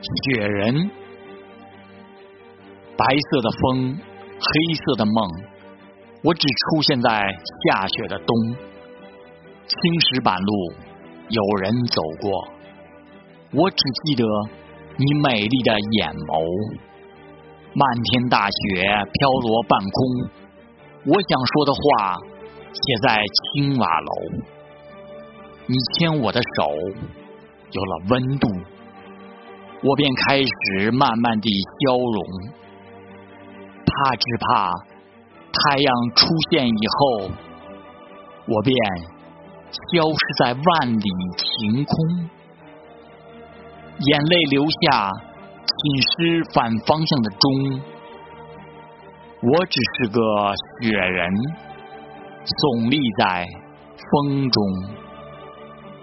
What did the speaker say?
雪人，白色的风，黑色的梦，我只出现在下雪的冬。青石板路，有人走过，我只记得你美丽的眼眸。漫天大雪飘落半空，我想说的话写在青瓦楼。你牵我的手，有了温度，我便开始慢慢地消融。怕只怕太阳出现以后，我便消失在万里晴空。眼泪流下，浸湿反方向的钟。我只是个雪人，耸立在风中。